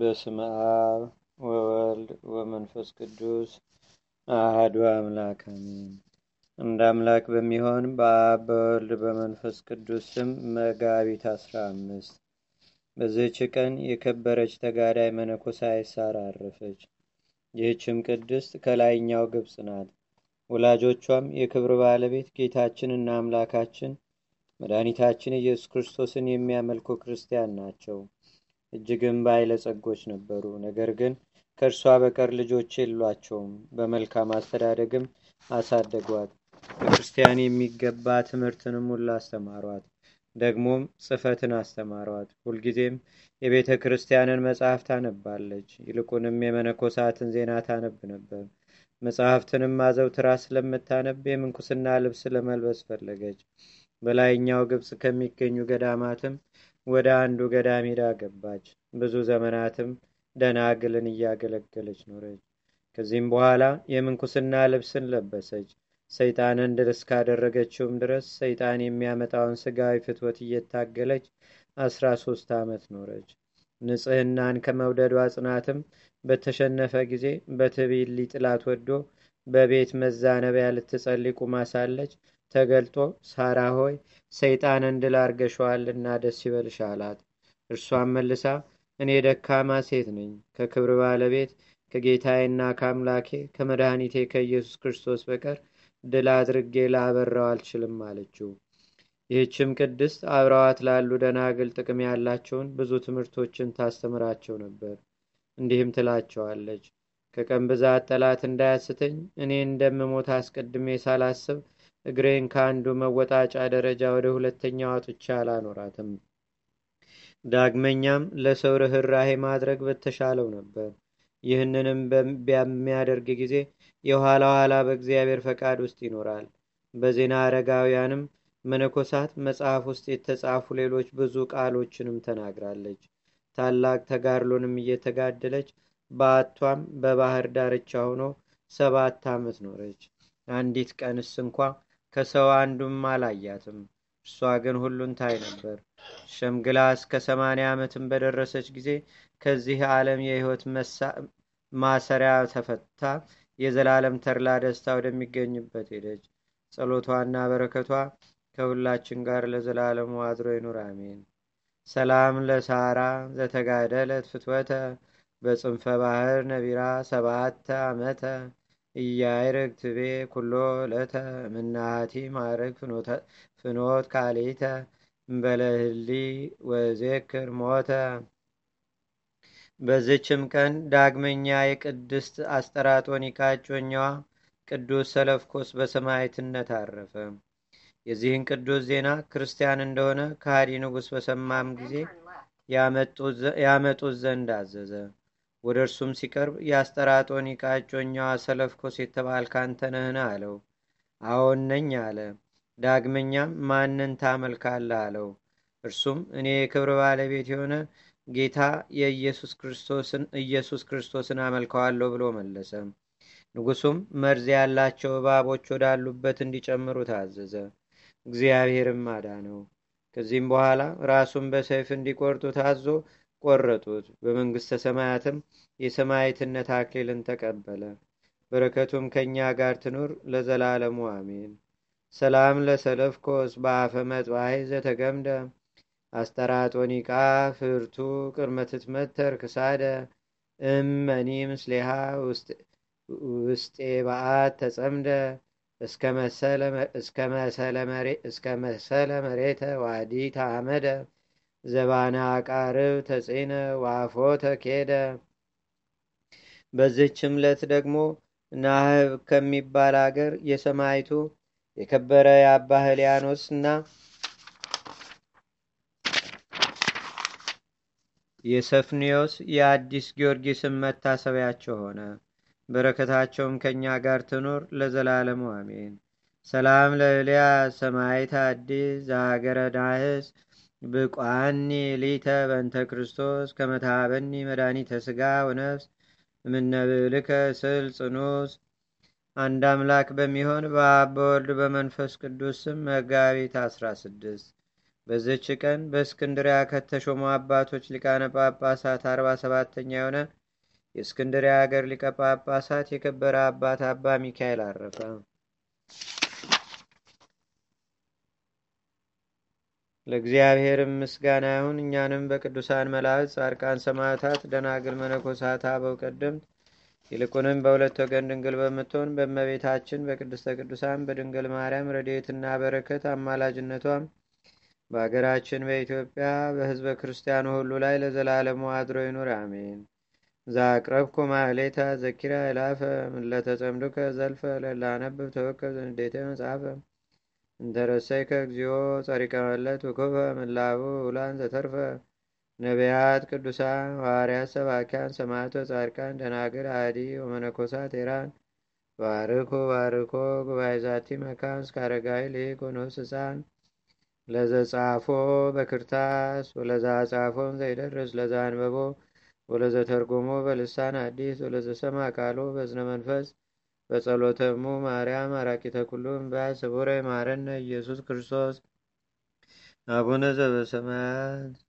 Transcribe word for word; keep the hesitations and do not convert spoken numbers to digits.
በስመ አብ ወወልድ ወመንፈስ ቅዱስ አሐዱ አምላክ አሜን። እንደ አምላክ በሚሆን በአብ በወልድ በመንፈስ ቅዱስም መጋቢት አስራ አምስት በዚህች ቀን የከበረች ተጋዳይ መነኮሳይ ሳራ አረፈች። ይህችም ቅድስት ከላይኛው ግብጽ ናት። ወላጆቿም የክብር ባለቤት ጌታችንና አምላካችን መድኃኒታችን ኢየሱስ ክርስቶስን የሚያመልኩ ክርስቲያን ናቸው። እጅግም ባይለ ጸጎች ነበሩ። ነገር ግን ከርሷ በቀር ልጆች የሏቸውም። በመልካም አስተዳደግም አሳደጓት። ክርስቲያን የሚገባ ትምህርትንም ሁሉ አስተማሯት። ደግሞም ጽፈትን አስተማሯት። ሁልጊዜም የቤተክርስቲያንን መጻሕፍት አነባለች። ይልቁንም የመነኮሳትን ዜና ታነብ ነበር። መጻሕፍትንም አዘውትራ ስለምታነብ የምንኩስና ልብስ ለመልበስ ፈለገች። በላይኛው ግብጽ ከሚገኙ ገዳማትም ወደ አንዱ ገዳም ሄዳ ገባች። ብዙ ዘመናትም ደናግልን እያገለገለች ኖረች። ከዚህም በኋላ የምንኩስና ልብስን ለበሰች። ሰይጣንን ድል እስካደረገችውም ድረስ ሰይጣን የሚያመጣውን ስጋዊ ፍትወት እየታገለች አስራ ሶስት ዓመት ኖረች። ንጽህናን ከመውደዷ ጽናትም በተሸነፈ ጊዜ በትቢል ሊጥላት ወዶ በቤት መዛነቢያ ልትጸልይ ቁማ ሳለች ተገልጦ ሳራ ሆይ ሰይጣንን ድል አርገሽዋልና ደስ ይበልሽ አላት። እርሷም መልሳ እኔ ደካማ ሴት ነኝ፣ ከክብር ባለቤት ከጌታዬና ከአምላኬ ከመድኃኒቴ ከኢየሱስ ክርስቶስ በቀር ድል አድርጌ ላበረው አልችልም አለችው። ይህችም ቅድስት አብራዋት ላሉ ደናግል ጥቅም ያላቸውን ብዙ ትምህርቶችን ታስተምራቸው ነበር። እንዲህም ትላቸዋለች፣ ከቀን ብዛት ጠላት እንዳያስተኝ እኔ እንደምሞት አስቀድሜ ሳላስብ እግሬን ካንዱ መወጣጫ ደረጃ ወደ ሁለተኛው አጥቻ አላኖራትም። ዳግመኛም ለሰው ርህራሄ ማድረግ በተሻለው ነበር። ይህንንም በሚያደርግ ጊዜ የኋላ ኋላ በእግዚአብሔር ፈቃድ ውስጥ ይኖራል። በዜና አረጋውያንም መነኮሳት መጽሐፍ ውስጥ የተጻፉ ሌሎች ብዙ ቃሎችንም ተናግራለች። ታላቅ ተጋድሎንም እየተጋደለች በአቷም በባህር ዳርቻ ሆኖ ሰባት ዓመት ኖረች። አንዲት ቀንስ እንኳ ከሰው አንዱም አላያትም። እሷ ግን ሁሉን ታይ ነበር። ሸምግላ እስከ ሰማንያ ዓመትም በደረሰች ጊዜ ከዚህ ዓለም የህይወት ማሰሪያ ተፈታ የዘላለም ተርላ ደስታ ወደሚገኝበት ሄደች። ጸሎቷና በረከቷ ከሁላችን ጋር ለዘላለም አድሮ ይኑር አሜን። ሰላም ለሳራ ዘተጋደለት ፍትወተ በጽንፈ ባህር ነቢራ ሰባተ ዓመተ እያይረግ ትቤ ኩሎ ለተ ምናቲ ማረግ ፍኖት ካሌተ በለህሊ ወዘክር ሞተ። በዚህችም ቀን ዳግመኛ የቅድስት አስጠራጦኒቃ ጮኛዋ ቅዱስ ሰለፍኮስ በሰማዕትነት አረፈ። የዚህን ቅዱስ ዜና ክርስቲያን እንደሆነ ከሃዲ ንጉስ በሰማም ጊዜ ያመጡት ዘንድ አዘዘ። ወደርሱም ሲቀርብ ያስጠራጦኒቃ ጮኛዋ ሰለፍኮስ የተባልክ አንተ ነህና አለው። አዎን ነኝ አለ። ዳግመኛ ማንን ታመልካለህ አለው። እርሱም እኔ የክብር ባለቤት የሆነ ጌታ የኢየሱስ ክርስቶስን ኢየሱስ ክርስቶስን አመልከዋለሁ ብሎ መለሰ። ንጉሱም መርዝ ያላቸው እባቦች ወዳሉበት እንዲጨምሩ ታዘዘ። እግዚአብሔርም አዳነው። ከዚህም በኋላ ራሱን በሰይፍ እንዲቆርጡ ታዞ ቆረጡት። በመንግስተ ሰማያትም የሰማዕትነት አክሊልን ተቀበለ። በረከቱም ከኛ ጋር ትኑር ለዘላለሙ አሜን። ሰላም ለሰለፍኮስ በአፈ መጥባይ ዘተገምደ አስተራጦኒቃ ፍርቱ ቅርመትት መተር ከሳደ እመኒ ምስሊሃ ውስጥ ውስጥ በአት ተጸምደ እስከመሰለ እስከመሰለ መሬ እስከመሰለ መሬተ ዋዲ ታመደ ዘባና አቃርብ ተጽነ ዋፎ ተከደ። በዚህችም ዕለት ደግሞ ናህብ ከሚባል ሀገር የሰማይቱ የከበረ አባ ሕልያኖስና የሰፍኒዮስ የአዲስ ጊዮርጊስ መታሰቢያቸው ሆነ። በረከታቸውም ከኛ ጋር ትኖር ለዘላለም አሜን። ሰላም ለሊያ ሰማይታ አዲስ ዛገረ ዳህስ በቋኒ ሊተ በእንተ ክርስቶስ ከመታበኒ መድኃኒተ ሥጋ ወነፍስ ምንነብልከ ስልጽኑስ። አንድ አምላክ በሚሆን በአብ በወልድ በመንፈስ ቅዱስ መጋቢት አስራ ስድስት በዚህች ቀን በእስክንድርያ ከተሾሙ አባቶች ሊቃነ ጳጳሳት አርባ ሰባተኛ የሆነ የእስክንድርያ ሀገር ሊቀ ጳጳሳት የከበረ አባት አባ ሚካኤል አረፈ። ለእግዚአብሔር ምስጋና ይሁን። እኛንም በቅዱሳን መላእክት፣ ጻድቃን፣ ሰማዕታት፣ ደናግል፣ መነኮሳት፣ አበው ቀደምት ይልቁንም በሁለት ወገን ድንግል በመተውን በእመቤታችን በቅድስተ ቅዱሳን በድንግል ማርያም ረድኤትና በረከት አማላጅነቷም በአገራችን በኢትዮጵያ በሕዝበ ክርስቲያኑ ሁሉ ላይ ለዘላለም አድሮ ይኑር። አሜን። ዛቅረብኩ ማህሌታ ዘኪራ ኢላፈ ለተጸምዱከ ዘልፈ ለላነብብ ተወከብ ዘንዴተ መጽሐፈ እንተረሰይከ እግዚኦ ጸሪቀ መለት ውክፈ ምላቡ ውላን ዘተርፈ ነቢያት ቅዱሳን ሐዋርያት ሰባክያን ሰማዕታት ጻድቃን ደናግል አዲ ወመነኮሳት ኢራን ባርኮ ባርኮ ጉባኤ ዛቲ መካን ስካረጋይ ለኮኖስሳን ለዘጻፎ በክርታስ ወለዛጻፎን ዘይደርስ ለዛንበቦ ወለዘተርጎሞ በልሳን አዲስ ወለዘሰማ ቃሎ በዝነ መንፈስ በጸሎተሙ ማርያም አራቂተ ኩሉም ባሰቦረ ማረነ ኢየሱስ ክርስቶስ አቡነ ዘበሰማያት